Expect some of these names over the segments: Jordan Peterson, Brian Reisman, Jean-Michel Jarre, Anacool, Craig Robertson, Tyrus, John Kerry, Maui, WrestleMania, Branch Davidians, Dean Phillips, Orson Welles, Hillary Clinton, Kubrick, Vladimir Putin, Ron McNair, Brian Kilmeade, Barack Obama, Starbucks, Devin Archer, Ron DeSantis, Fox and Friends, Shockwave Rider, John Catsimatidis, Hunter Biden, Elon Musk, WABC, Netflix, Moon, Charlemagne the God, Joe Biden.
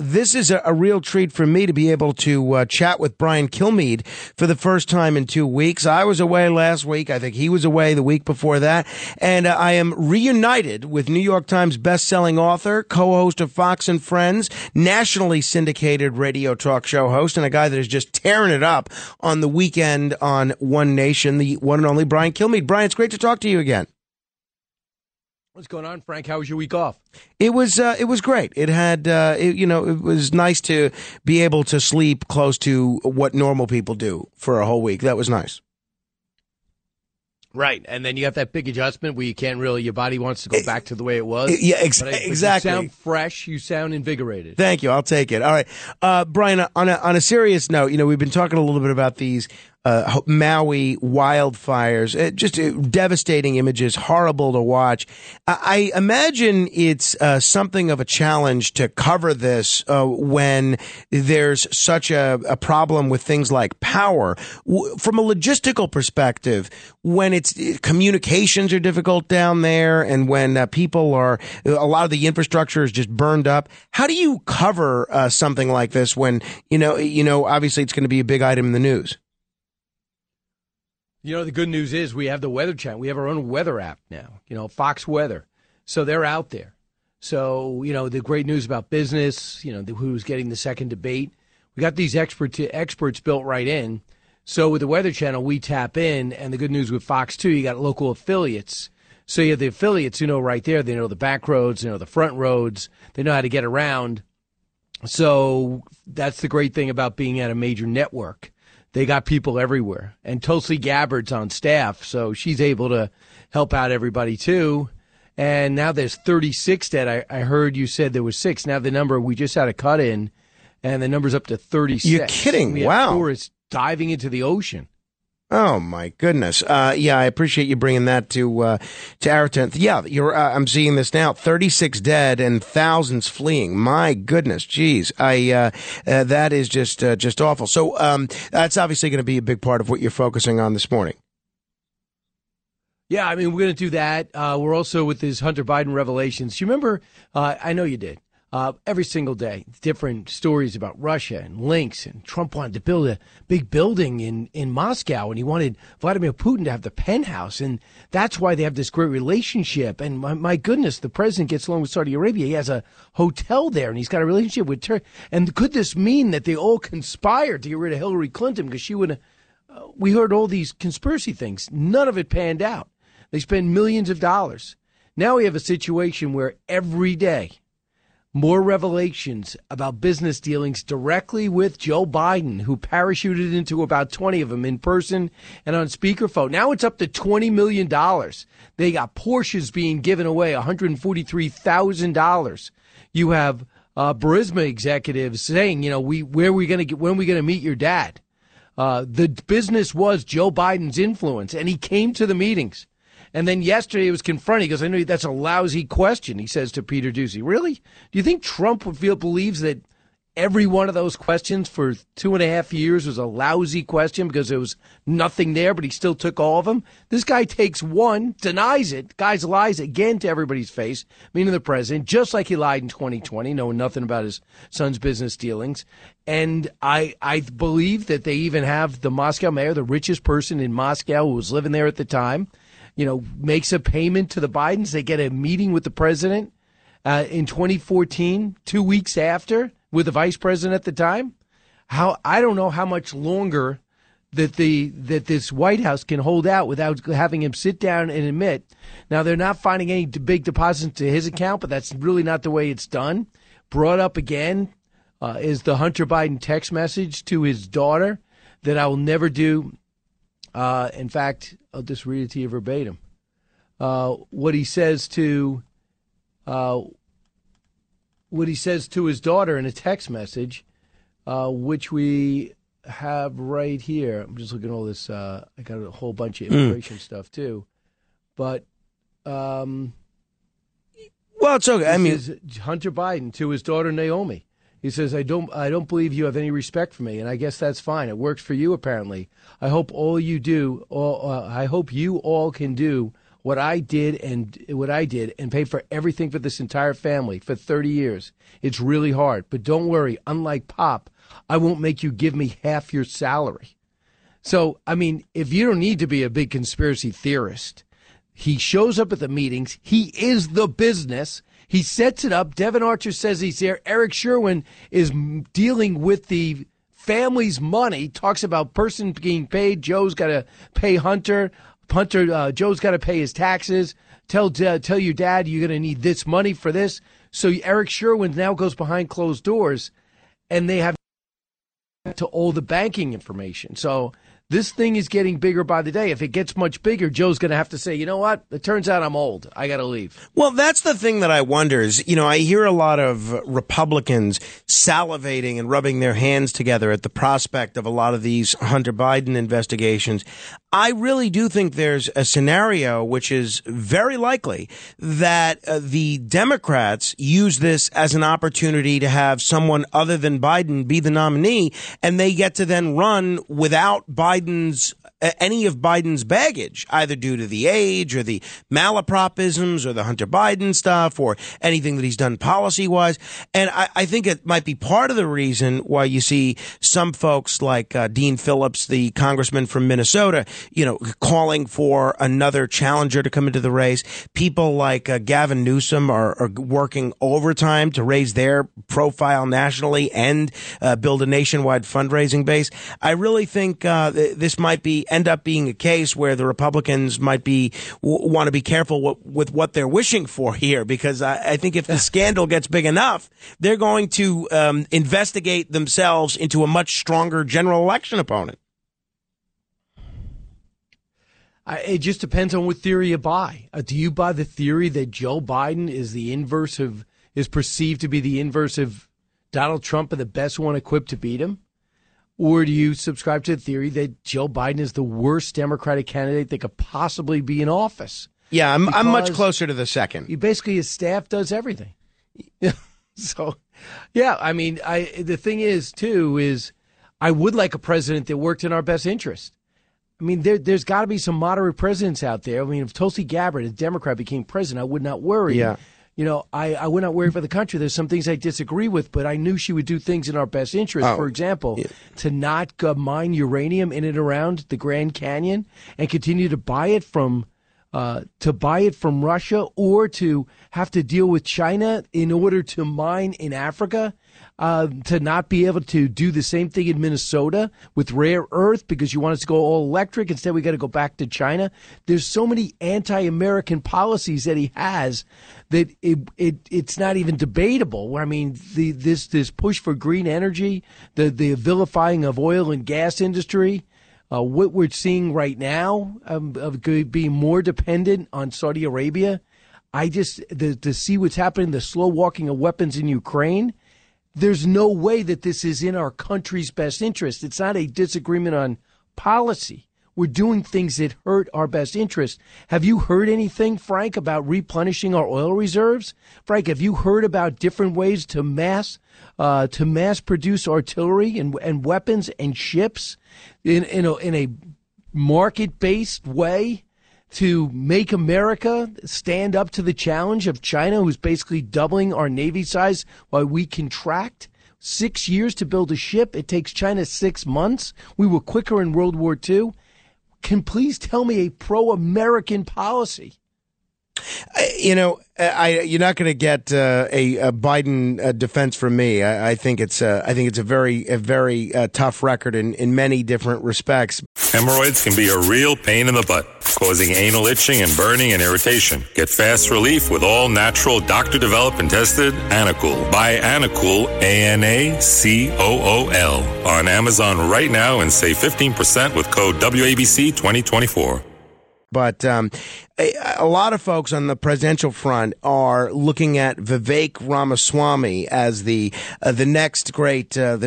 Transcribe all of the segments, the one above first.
This is a real treat for me to be able to chat with Brian Kilmeade for the first time in 2 weeks. I was away last week. I think he was away the week before that. And I am reunited with New York Times bestselling author, co-host of Fox and Friends, nationally syndicated radio talk show host, and a guy that is just tearing it up on the weekend on One Nation, the one and only Brian Kilmeade. Brian, it's great to talk to you again. What's going on, Frank? How was your week off? It was great. It had, it was nice to be able to sleep close to what normal people do for a whole week. That was nice. Right. And then you have that big adjustment where you can't really, your body wants to go back to the way it was. Yeah, exactly. You sound fresh. You sound invigorated. Thank you. I'll take it. All right. Brian, on a serious note, we've been talking a little bit about these Maui wildfires, just devastating images, horrible to watch. I imagine it's something of a challenge to cover this when there's such a problem with things like power. From a logistical perspective, when communications are difficult down there and when a lot of the infrastructure is just burned up, how do you cover something like this when, obviously it's going to be a big item in the news? The good news is we have the Weather Channel. We have our own weather app now, Fox Weather. So they're out there. So, the great news about business, who's getting the second debate. We got these experts built right in. So with the Weather Channel, we tap in. And the good news with Fox, too, you got local affiliates. So you have the affiliates right there. They know the back roads, the front roads. They know how to get around. So that's the great thing about being at a major network. They got people everywhere. And Tulsi Gabbard's on staff, so she's able to help out everybody, too. And now there's 36 that I heard you said there was 6. Now the number, we just had a cut in, and the number's up to 36. You're kidding. We wow. Tourists diving into the ocean. Oh, my goodness. I appreciate you bringing that to our attention. Yeah, I'm seeing this now. 36 dead and thousands fleeing. My goodness. Geez. That is just awful. So, that's obviously going to be a big part of what you're focusing on this morning. Yeah. I mean, we're going to do that. We're also with these Hunter Biden revelations. You remember, I know you did, every single day, different stories about Russia and links, and Trump wanted to build a big building in Moscow, and he wanted Vladimir Putin to have the penthouse, and that's why they have this great relationship. And my goodness, the president gets along with Saudi Arabia. He has a hotel there, and he's got a relationship with Turkey. And could this mean that they all conspired to get rid of Hillary Clinton because she would? We heard all these conspiracy things. None of it panned out. They spent millions of dollars. Now we have a situation where every day, more revelations about business dealings directly with Joe Biden, who parachuted into about 20 of them in person and on speakerphone. Now it's up to $20 million. They got Porsches being given away, $143,000. You have Burisma executives saying, when are we going to meet your dad? The business was Joe Biden's influence, and he came to the meetings. And then yesterday he was confronted. He goes, I know that's a lousy question, he says to Peter Ducey. Really? Do you think Trump believes that every one of those questions for 2.5 years was a lousy question because there was nothing there, but he still took all of them? This guy takes one, denies it, guys lies again to everybody's face, meaning the president, just like he lied in 2020, knowing nothing about his son's business dealings. And I believe that they even have the Moscow mayor, the richest person in Moscow who was living there at the time, makes a payment to the Bidens. They get a meeting with the president in 2014, 2 weeks after, with the vice president at the time. I don't know how much longer that this White House can hold out without having him sit down and admit. Now, they're not finding any big deposits to his account, but that's really not the way it's done. Brought up again is the Hunter Biden text message to his daughter that I will never do. In fact, I'll just read it to you verbatim. What he says to his daughter in a text message, which we have right here. I'm just looking at all this. I got a whole bunch of immigration stuff too, but. Well, it's okay. I mean, Hunter Biden to his daughter Naomi. He says, I don't believe you have any respect for me, and I guess that's fine. It works for you, apparently. I hope all you do, I hope you all can do what I did and pay for everything for this entire family for 30 years. It's really hard, but don't worry. Unlike Pop, I won't make you give me half your salary. So, I mean, if you don't need to be a big conspiracy theorist, he shows up at the meetings. He is the business. He sets it up. Devin Archer says he's there. Eric Sherwin is dealing with the family's money, talks about person being paid. Joe's got to pay Hunter. Joe's got to pay his taxes. Tell your dad you're going to need this money for this. So Eric Sherwin now goes behind closed doors, and they have to all the banking information. So this thing is getting bigger by the day. If it gets much bigger, Joe's going to have to say, you know what? It turns out I'm old. I got to leave. Well, that's the thing that I wonder is, you know, I hear a lot of Republicans salivating and rubbing their hands together at the prospect of a lot of these Hunter Biden investigations. I really do think there's a scenario, which is very likely, that the Democrats use this as an opportunity to have someone other than Biden be the nominee, and they get to then run without Biden's any of Biden's baggage, either due to the age or the malapropisms or the Hunter Biden stuff or anything that he's done policy-wise. And I think it might be part of the reason why you see some folks like Dean Phillips, the congressman from Minnesota, you know, calling for another challenger to come into the race. People like Gavin Newsom are working overtime to raise their profile nationally and build a nationwide fundraising base. I really think this might be end up being a case where the Republicans might be want to be careful with what they're wishing for here, because I think if the scandal gets big enough, they're going to investigate themselves into a much stronger general election opponent. It just depends on what theory you buy. Do you buy the theory that Joe Biden is perceived to be the inverse of Donald Trump and the best one equipped to beat him? Or do you subscribe to the theory that Joe Biden is the worst Democratic candidate that could possibly be in office? Yeah, I'm much closer to the second. Basically, his staff does everything. So, yeah, I mean, the thing is, too, is I would like a president that worked in our best interest. I mean, there's got to be some moderate presidents out there. I mean, if Tulsi Gabbard, a Democrat, became president, I would not worry. Yeah. You know, I would not worry for the country. There's some things I disagree with, but I knew she would do things in our best interest. Oh, for example, yeah, to not mine uranium in and around the Grand Canyon and continue to buy it from Russia, or to have to deal with China in order to mine in Africa, to not be able to do the same thing in Minnesota with rare earth because you want us to go all electric. Instead, we got to go back to China. There's so many anti-American policies that he has that it's not even debatable. I mean, this push for green energy, the vilifying of oil and gas industry, what we're seeing right now of being more dependent on Saudi Arabia. I just to see what's happening, the slow walking of weapons in Ukraine. There's no way that this is in our country's best interest. It's not a disagreement on policy. We're doing things that hurt our best interest. Have you heard anything, Frank, about replenishing our oil reserves? Frank, have you heard about different ways to mass produce artillery and weapons and ships in a market-based way to make America stand up to the challenge of China, who's basically doubling our Navy size while we contract? 6 years to build a ship. It takes China 6 months. We were quicker in World War II. Can please tell me a pro-American policy? You know, you're not going to get a Biden defense from me. I think it's a very tough record in many different respects. Hemorrhoids can be a real pain in the butt, causing anal itching and burning and irritation. Get fast relief with all natural, doctor developed and tested Anacool. Buy Anacool, ANACOOL, on Amazon right now and save 15% with code WABC 2024. But a lot of folks on the presidential front are looking at Vivek Ramaswamy as the next great trend.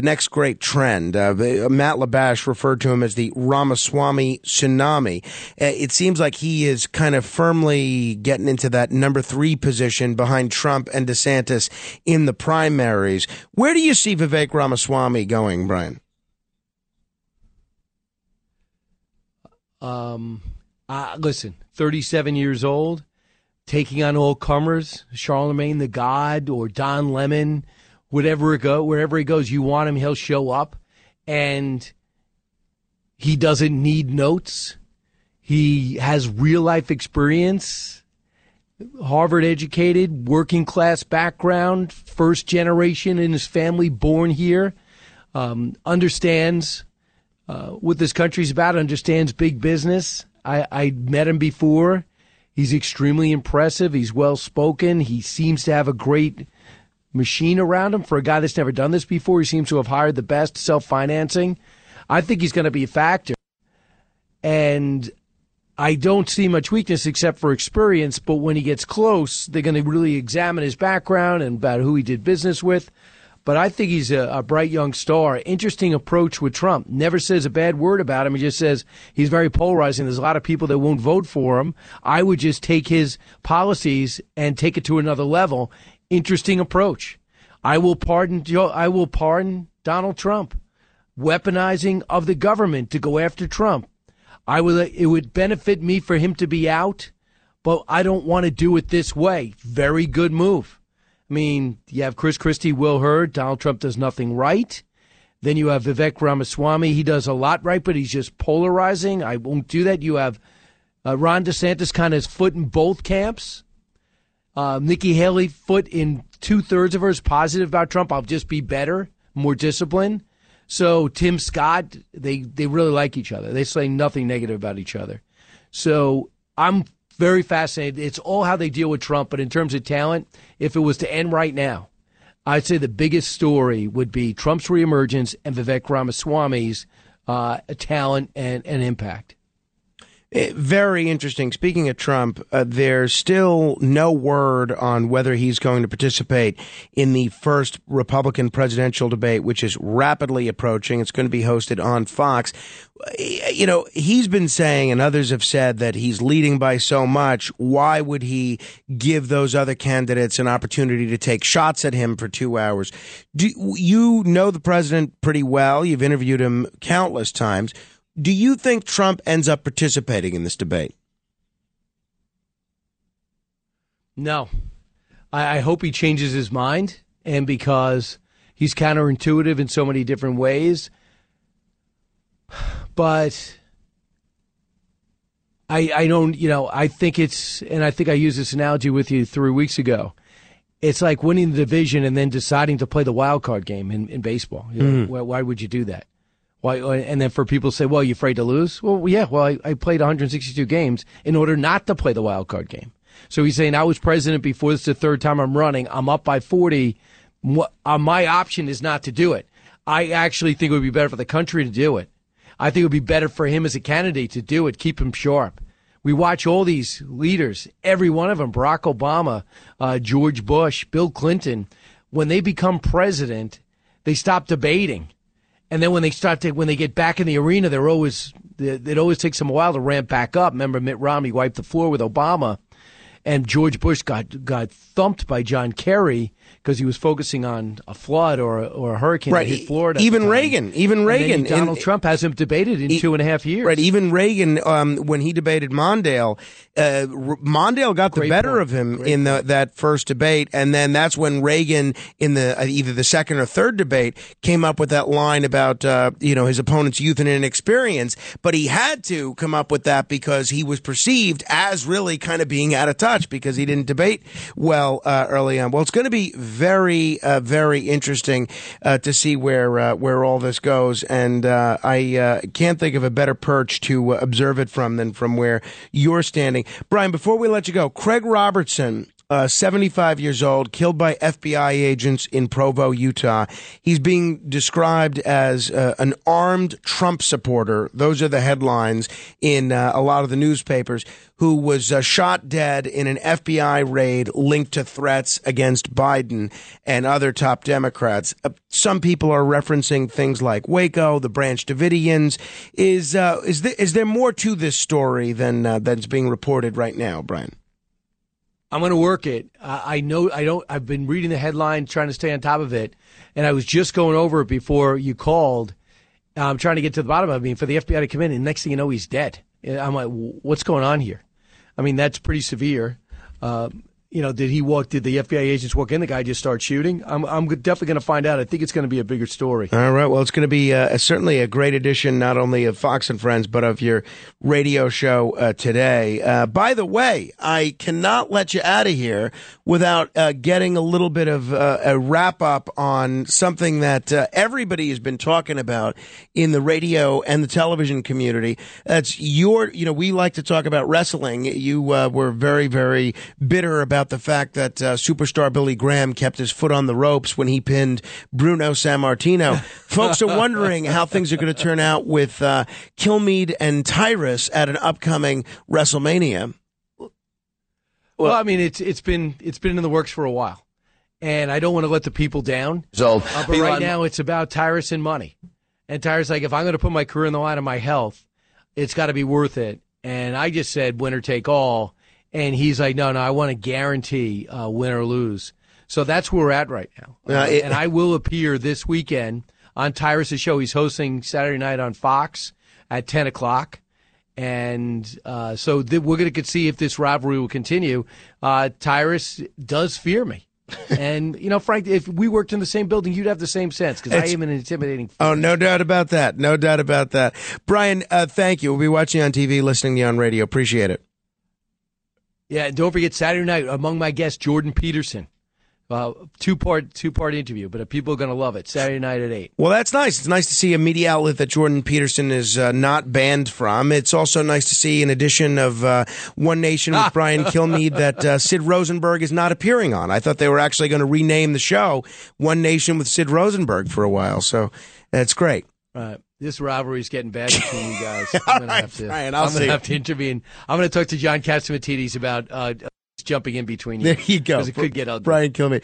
Matt Labash referred to him as the Ramaswamy tsunami. It seems like he is kind of firmly getting into that number 3 position behind Trump and DeSantis in the primaries. Where do you see Vivek Ramaswamy going, Brian? Listen, 37 years old, taking on all comers, Charlemagne the God or Don Lemon, wherever he goes, you want him, he'll show up. And he doesn't need notes. He has real-life experience, Harvard-educated, working-class background, first generation in his family, born here, understands what this country's about, understands big business. I met him before. He's extremely impressive. He's well-spoken. He seems to have a great machine around him. For a guy that's never done this before, he seems to have hired the best, self-financing. I think he's going to be a factor. And I don't see much weakness except for experience, but when he gets close, they're going to really examine his background and about who he did business with. But I think he's a bright young star. Interesting approach with Trump. Never says a bad word about him. He just says he's very polarizing. There's a lot of people that won't vote for him. I would just take his policies and take it to another level. Interesting approach. I will pardon Donald Trump. Weaponizing of the government to go after Trump. It would benefit me for him to be out, but I don't want to do it this way. Very good move. I mean, you have Chris Christie, Will Hurd. Donald Trump does nothing right. Then you have Vivek Ramaswamy. He does a lot right, but he's just polarizing. I won't do that. You have Ron DeSantis, kind of his foot in both camps. Nikki Haley, foot in 2/3 of her is positive about Trump. I'll just be better, more disciplined. So Tim Scott, they really like each other. They say nothing negative about each other. So I'm very fascinated. It's all how they deal with Trump. But in terms of talent, if it was to end right now, I'd say the biggest story would be Trump's reemergence and Vivek Ramaswamy's talent and impact. Very interesting. Speaking of Trump, there's still no word on whether he's going to participate in the first Republican presidential debate, which is rapidly approaching. It's going to be hosted on Fox. You know, he's been saying, and others have said, that he's leading by so much. Why would he give those other candidates an opportunity to take shots at him for 2 hours? You know the president pretty well. You've interviewed him countless times. Do you think Trump ends up participating in this debate? No. I hope he changes his mind, and because he's counterintuitive in so many different ways. But I don't, you know, I think it's, and I think I used this analogy with you 3 weeks ago. It's like winning the division and then deciding to play the wild card game in baseball. You know, why would you do that? Why, and then for people to say, well, you're afraid to lose? Well, yeah, well, I played 162 games in order not to play the wild card game. So he's saying, I was president before. This is the third time I'm running. I'm up by 40. My option is not to do it. I actually think it would be better for the country to do it. I think it would be better for him as a candidate to do it, keep him sharp. We watch all these leaders, every one of them, Barack Obama, George Bush, Bill Clinton. When they become president, they stop debating. And then when they get back in the arena, it always takes them a while to ramp back up. Remember, Mitt Romney wiped the floor with Obama, and George Bush got thumped by John Kerry because he was focusing on a flood or a hurricane that hit Florida. Even Reagan. Donald Trump hasn't debated in 2.5 years. Right. Even Reagan, when he debated Mondale, Mondale got the better of him in that first debate, and then that's when Reagan, in the either the second or third debate, came up with that line about his opponent's youth and inexperience. But he had to come up with that because he was perceived as really kind of being out of touch because he didn't debate well early on. Well, it's going to be very, very interesting to see where all this goes, and I can't think of a better perch to observe it from than from where you're standing. Brian, before we let you go, Craig Robertson 75 years old, killed by FBI agents in Provo, Utah. He's being described as an armed Trump supporter. Those are the headlines in a lot of the newspapers, who was shot dead in an FBI raid linked to threats against Biden and other top Democrats. Some people are referencing things like Waco, the Branch Davidians. Is there more to this story than that's being reported right now, Brian? I'm going to work it. I know I don't. I've been reading the headline, trying to stay on top of it, and I was just going over it before you called. I'm trying to get to the bottom of it. I mean, for the FBI to come in, and next thing you know, he's dead. I'm like, what's going on here? I mean, that's pretty severe. Did the FBI agents walk in? The guy just start shooting? I'm definitely going to find out. I think it's going to be a bigger story. All right. Well, it's going to be certainly a great edition, not only of Fox and Friends, but of your radio show today. By the way, I cannot let you out of here without getting a little bit of a wrap up on something that everybody has been talking about in the radio and the television community. That's we like to talk about wrestling. You were very, very bitter about the fact that superstar Billy Graham kept his foot on the ropes when he pinned Bruno Sammartino. Folks are wondering how things are going to turn out with Kilmeade and Tyrus at an upcoming WrestleMania. Well, I mean, it's been in the works for a while, and I don't want to let the people down. So, but right now, it's about Tyrus and money. And Tyrus, like, if I'm going to put my career in the line of my health, it's got to be worth it. And I just said, winner take all. And he's like, no, I want to guarantee win or lose. So that's where we're at right now. And I will appear this weekend on Tyrus' show. He's hosting Saturday night on Fox at 10 o'clock. And we're going to see if this rivalry will continue. Tyrus does fear me. And, Frank, if we worked in the same building, you'd have the same sense, because I am an intimidating fan. Oh, no doubt about that. No doubt about that. Brian, thank you. We'll be watching you on TV, listening to you on radio. Appreciate it. Yeah, and don't forget, Saturday night, among my guests, Jordan Peterson. Two-part interview, but people are going to love it. Saturday night at 8. Well, that's nice. It's nice to see a media outlet that Jordan Peterson is not banned from. It's also nice to see an edition of One Nation with Brian Kilmeade that Sid Rosenberg is not appearing on. I thought they were actually going to rename the show One Nation with Sid Rosenberg for a while, so that's great. All right. This rivalry is getting bad between you guys. I'm going to have to intervene. I'm going to talk to John Catsimatidis about jumping in between you. There you go. Because it could get ugly. Brian Kilmeade.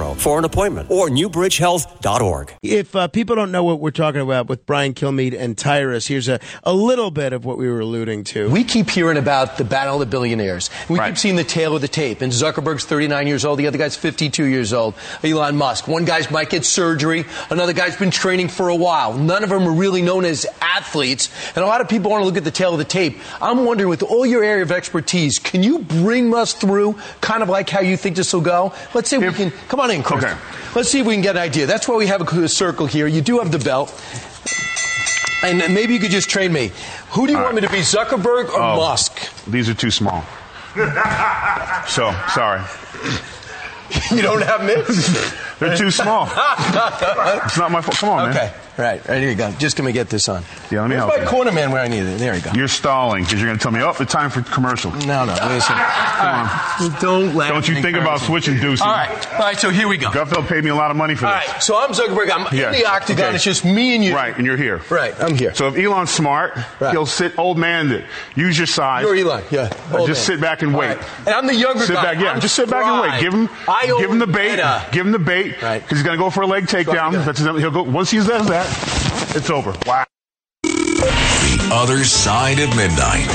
For an appointment, or newbridgehealth.org. If people don't know what we're talking about with Brian Kilmeade and Tyrus, here's a little bit of what we were alluding to. We keep hearing about the battle of the billionaires. We keep seeing the tail of the tape. And Zuckerberg's 39 years old. The other guy's 52 years old. Elon Musk. One guy might get surgery. Another guy's been training for a while. None of them are really known as athletes. And a lot of people want to look at the tail of the tape. I'm wondering, with all your area of expertise, can you bring us through kind of like how you think this will go? Let's see if we can. Come on in. Okay. Let's see if we can get an idea. That's why we have a circle here. You do have the belt. And maybe you could just train me. Who do you want me to be, Zuckerberg or Musk? These are too small. So, sorry. You don't have mitts? They're too small. It's not my fault. Come on, man. Okay. Right. Right, here you go. Just going to get this on. Yeah, let me help you. Where's my corner man where I need it? There you go. You're stalling because you're going to tell me, it's time for commercial. No. Listen. Come on. Don't laugh. Don't you think about switching, Ducey. All right. All right, so here we go. Gutfeld paid me a lot of money for this. All right, so I'm Zuckerberg. I'm in the octagon. Okay. It's just me and you. Right, and you're here. Right, I'm here. So if Elon's smart, he'll sit old man. Use your size. You're Elon, just sit back and wait. Right. And I'm the younger guy. Back, yeah. Just sit back and wait. Give him the bait. Give him the bait. Right. Because he's going to go for a leg takedown. He'll go. Once he does that, it's over. Wow. The Other Side of Midnight.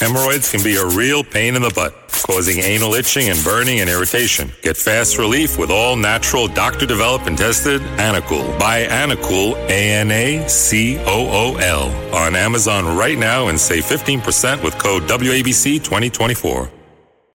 Hemorrhoids can be a real pain in the butt. causing anal itching and burning and irritation. Get fast relief with all natural, doctor-developed and tested Anacool. Buy Anacool, A-N-A-C-O-O-L, on Amazon right now and save 15% with code WABC 2024.